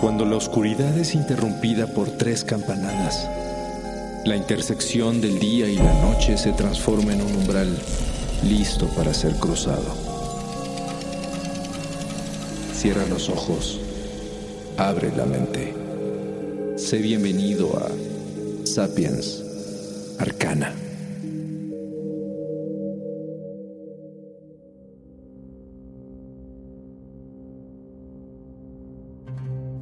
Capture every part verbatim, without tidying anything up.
cuando la oscuridad es interrumpida por tres campanadas. La intersección del día y la noche se transforma en un umbral listo para ser cruzado. Cierra los ojos, abre la mente. Sé bienvenido a Sapiens Arcana.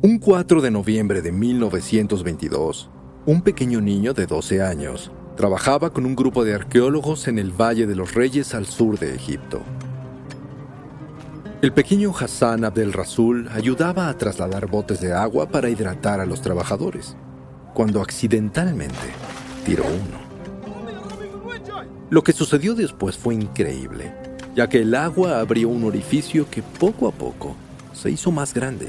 Un cuatro de noviembre de mil novecientos veintidós, un pequeño niño de doce años trabajaba con un grupo de arqueólogos en el Valle de los Reyes al sur de Egipto. El pequeño Hassan Abdel Rasul ayudaba a trasladar botes de agua para hidratar a los trabajadores, cuando accidentalmente tiró uno. Lo que sucedió después fue increíble, ya que el agua abrió un orificio que poco a poco se hizo más grande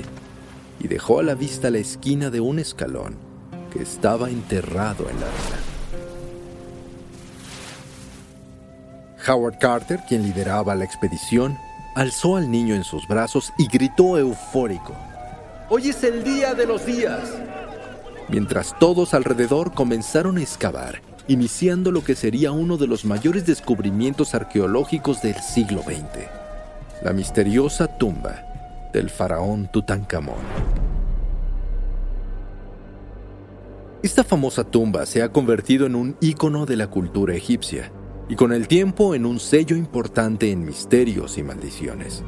y dejó a la vista la esquina de un escalón que estaba enterrado en la arena. Howard Carter, quien lideraba la expedición, alzó al niño en sus brazos y gritó eufórico: «¡Hoy es el día de los días!». Mientras todos alrededor comenzaron a excavar, iniciando lo que sería uno de los mayores descubrimientos arqueológicos del siglo veinte. La misteriosa tumba del faraón Tutankamón. Esta famosa tumba se ha convertido en un ícono de la cultura egipcia y con el tiempo en un sello importante en misterios y maldiciones.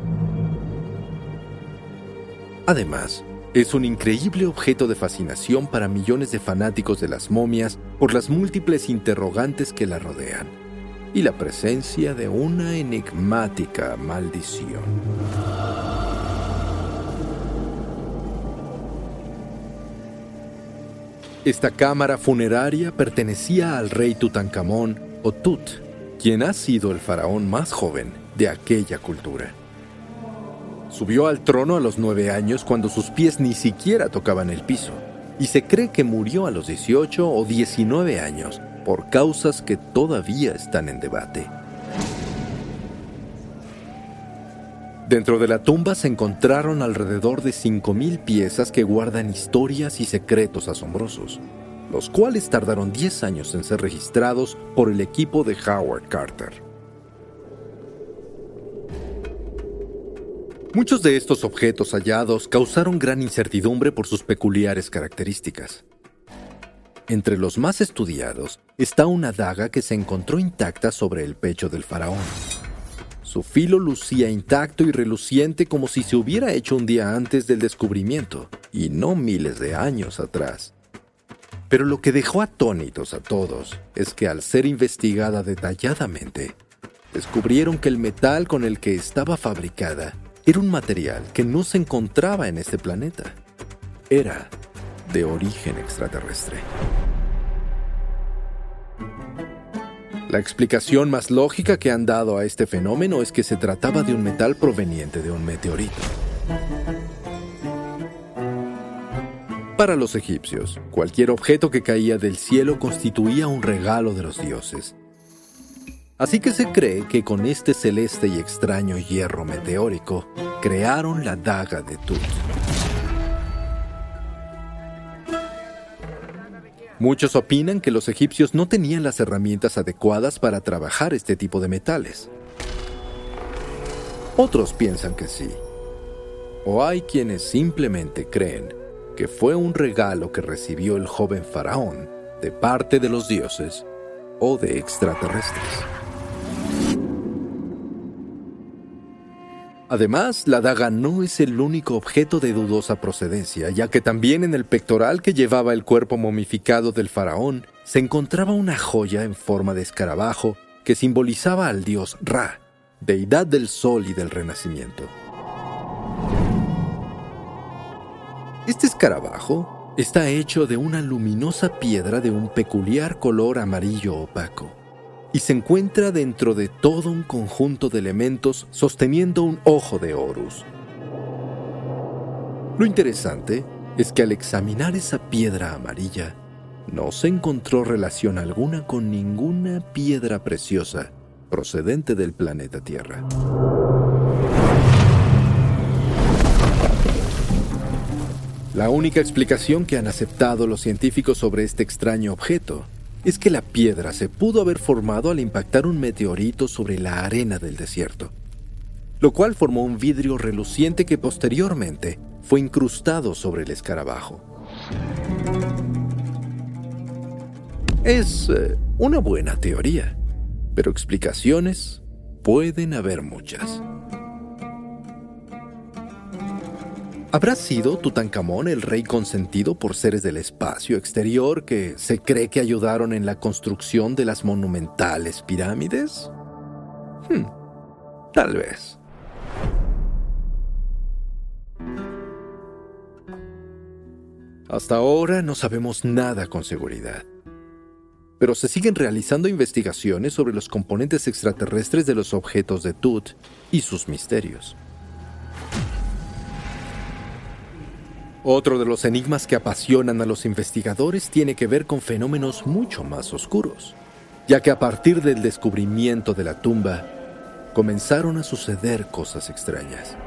Además, es un increíble objeto de fascinación para millones de fanáticos de las momias por las múltiples interrogantes que la rodean y la presencia de una enigmática maldición. Esta cámara funeraria pertenecía al rey Tutankamón, o Tut, quien ha sido el faraón más joven de aquella cultura. Subió al trono a los nueve años cuando sus pies ni siquiera tocaban el piso, y se cree que murió a los dieciocho o diecinueve años por causas que todavía están en debate. Dentro de la tumba se encontraron alrededor de cinco mil piezas que guardan historias y secretos asombrosos, los cuales tardaron diez años en ser registrados por el equipo de Howard Carter. Muchos de estos objetos hallados causaron gran incertidumbre por sus peculiares características. Entre los más estudiados está una daga que se encontró intacta sobre el pecho del faraón. Su filo lucía intacto y reluciente como si se hubiera hecho un día antes del descubrimiento, y no miles de años atrás. Pero lo que dejó atónitos a todos es que al ser investigada detalladamente, descubrieron que el metal con el que estaba fabricada era un material que no se encontraba en este planeta. Era de origen extraterrestre. La explicación más lógica que han dado a este fenómeno es que se trataba de un metal proveniente de un meteorito. Para los egipcios, cualquier objeto que caía del cielo constituía un regalo de los dioses. Así que se cree que con este celeste y extraño hierro meteórico, crearon la daga de Tut. Muchos opinan que los egipcios no tenían las herramientas adecuadas para trabajar este tipo de metales. Otros piensan que sí. O hay quienes simplemente creen que fue un regalo que recibió el joven faraón de parte de los dioses o de extraterrestres. Además, la daga no es el único objeto de dudosa procedencia, ya que también en el pectoral que llevaba el cuerpo momificado del faraón se encontraba una joya en forma de escarabajo que simbolizaba al dios Ra, deidad del sol y del renacimiento. Este escarabajo está hecho de una luminosa piedra de un peculiar color amarillo opaco y se encuentra dentro de todo un conjunto de elementos sosteniendo un ojo de Horus. Lo interesante es que al examinar esa piedra amarilla, no se encontró relación alguna con ninguna piedra preciosa procedente del planeta Tierra. La única explicación que han aceptado los científicos sobre este extraño objeto es que la piedra se pudo haber formado al impactar un meteorito sobre la arena del desierto, lo cual formó un vidrio reluciente que posteriormente fue incrustado sobre el escarabajo. Es eh, una buena teoría, pero explicaciones pueden haber muchas. ¿Habrá sido Tutankamón el rey consentido por seres del espacio exterior que se cree que ayudaron en la construcción de las monumentales pirámides? Hmm, tal vez. Hasta ahora no sabemos nada con seguridad, pero se siguen realizando investigaciones sobre los componentes extraterrestres de los objetos de Tut y sus misterios. Otro de los enigmas que apasionan a los investigadores tiene que ver con fenómenos mucho más oscuros, ya que a partir del descubrimiento de la tumba, comenzaron a suceder cosas extrañas.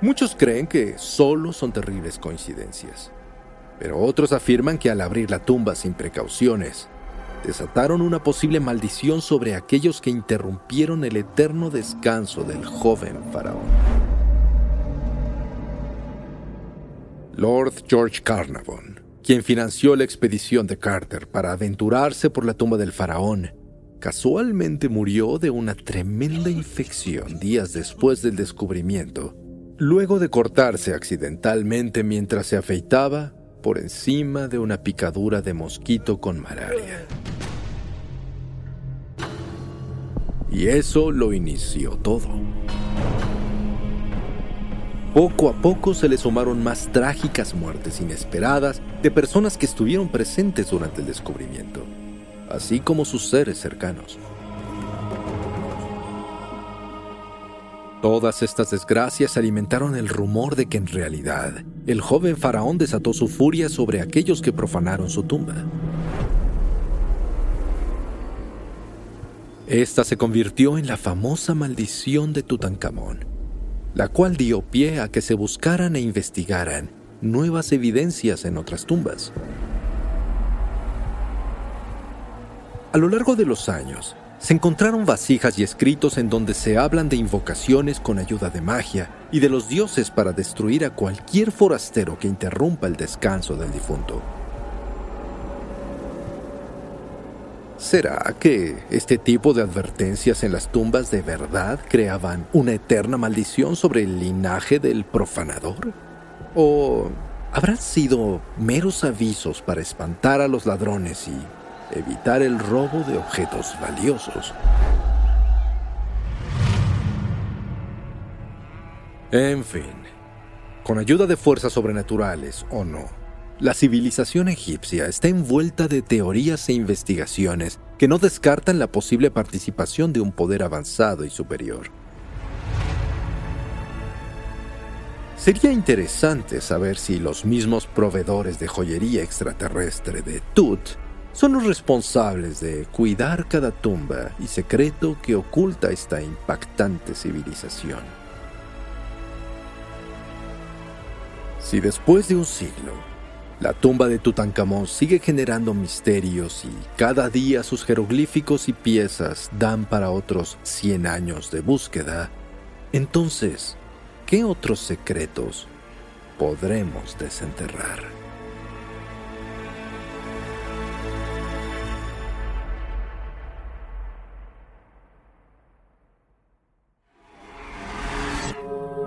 Muchos creen que solo son terribles coincidencias, pero otros afirman que al abrir la tumba sin precauciones, desataron una posible maldición sobre aquellos que interrumpieron el eterno descanso del joven faraón. Lord George Carnarvon, quien financió la expedición de Carter para aventurarse por la tumba del faraón, casualmente murió de una tremenda infección días después del descubrimiento, luego de cortarse accidentalmente mientras se afeitaba por encima de una picadura de mosquito con malaria. Y eso lo inició todo. Poco a poco se le sumaron más trágicas muertes inesperadas de personas que estuvieron presentes durante el descubrimiento, así como sus seres cercanos. Todas estas desgracias alimentaron el rumor de que en realidad el joven faraón desató su furia sobre aquellos que profanaron su tumba. Esta se convirtió en la famosa maldición de Tutankamón, la cual dio pie a que se buscaran e investigaran nuevas evidencias en otras tumbas. A lo largo de los años, se encontraron vasijas y escritos en donde se hablan de invocaciones con ayuda de magia y de los dioses para destruir a cualquier forastero que interrumpa el descanso del difunto. ¿Será que este tipo de advertencias en las tumbas de verdad creaban una eterna maldición sobre el linaje del profanador? ¿O habrán sido meros avisos para espantar a los ladrones y evitar el robo de objetos valiosos? En fin, con ayuda de fuerzas sobrenaturales o no, la civilización egipcia está envuelta de teorías e investigaciones que no descartan la posible participación de un poder avanzado y superior. Sería interesante saber si los mismos proveedores de joyería extraterrestre de Tut son los responsables de cuidar cada tumba y secreto que oculta esta impactante civilización. Si después de un siglo, la tumba de Tutankamón sigue generando misterios y cada día sus jeroglíficos y piezas dan para otros cien años de búsqueda, entonces, ¿qué otros secretos podremos desenterrar?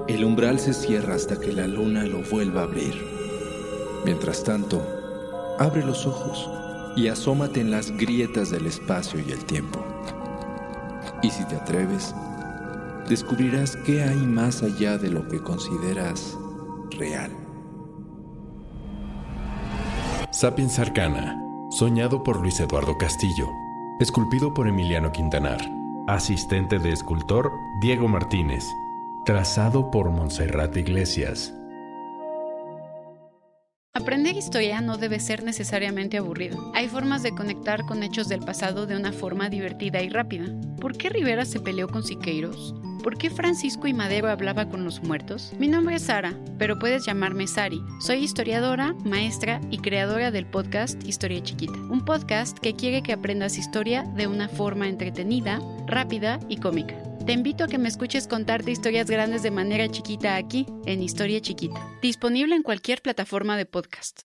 El umbral se cierra hasta que la luna lo vuelva a abrir. Mientras tanto, abre los ojos y asómate en las grietas del espacio y el tiempo. Y si te atreves, descubrirás qué hay más allá de lo que consideras real. Sapiens Arcana, soñado por Luis Eduardo Castillo, esculpido por Emiliano Quintanar, asistente de escultor Diego Martínez, trazado por Montserrat Iglesias. Aprender historia no debe ser necesariamente aburrido. Hay formas de conectar con hechos del pasado de una forma divertida y rápida. ¿Por qué Rivera se peleó con Siqueiros? ¿Por qué Francisco I. Madero hablaba con los muertos? Mi nombre es Sara, pero puedes llamarme Sari. Soy historiadora, maestra y creadora del podcast Historia Chiquita, un podcast que quiere que aprendas historia de una forma entretenida, rápida y cómica. Te invito a que me escuches contarte historias grandes de manera chiquita aquí, en Historia Chiquita, disponible en cualquier plataforma de podcast.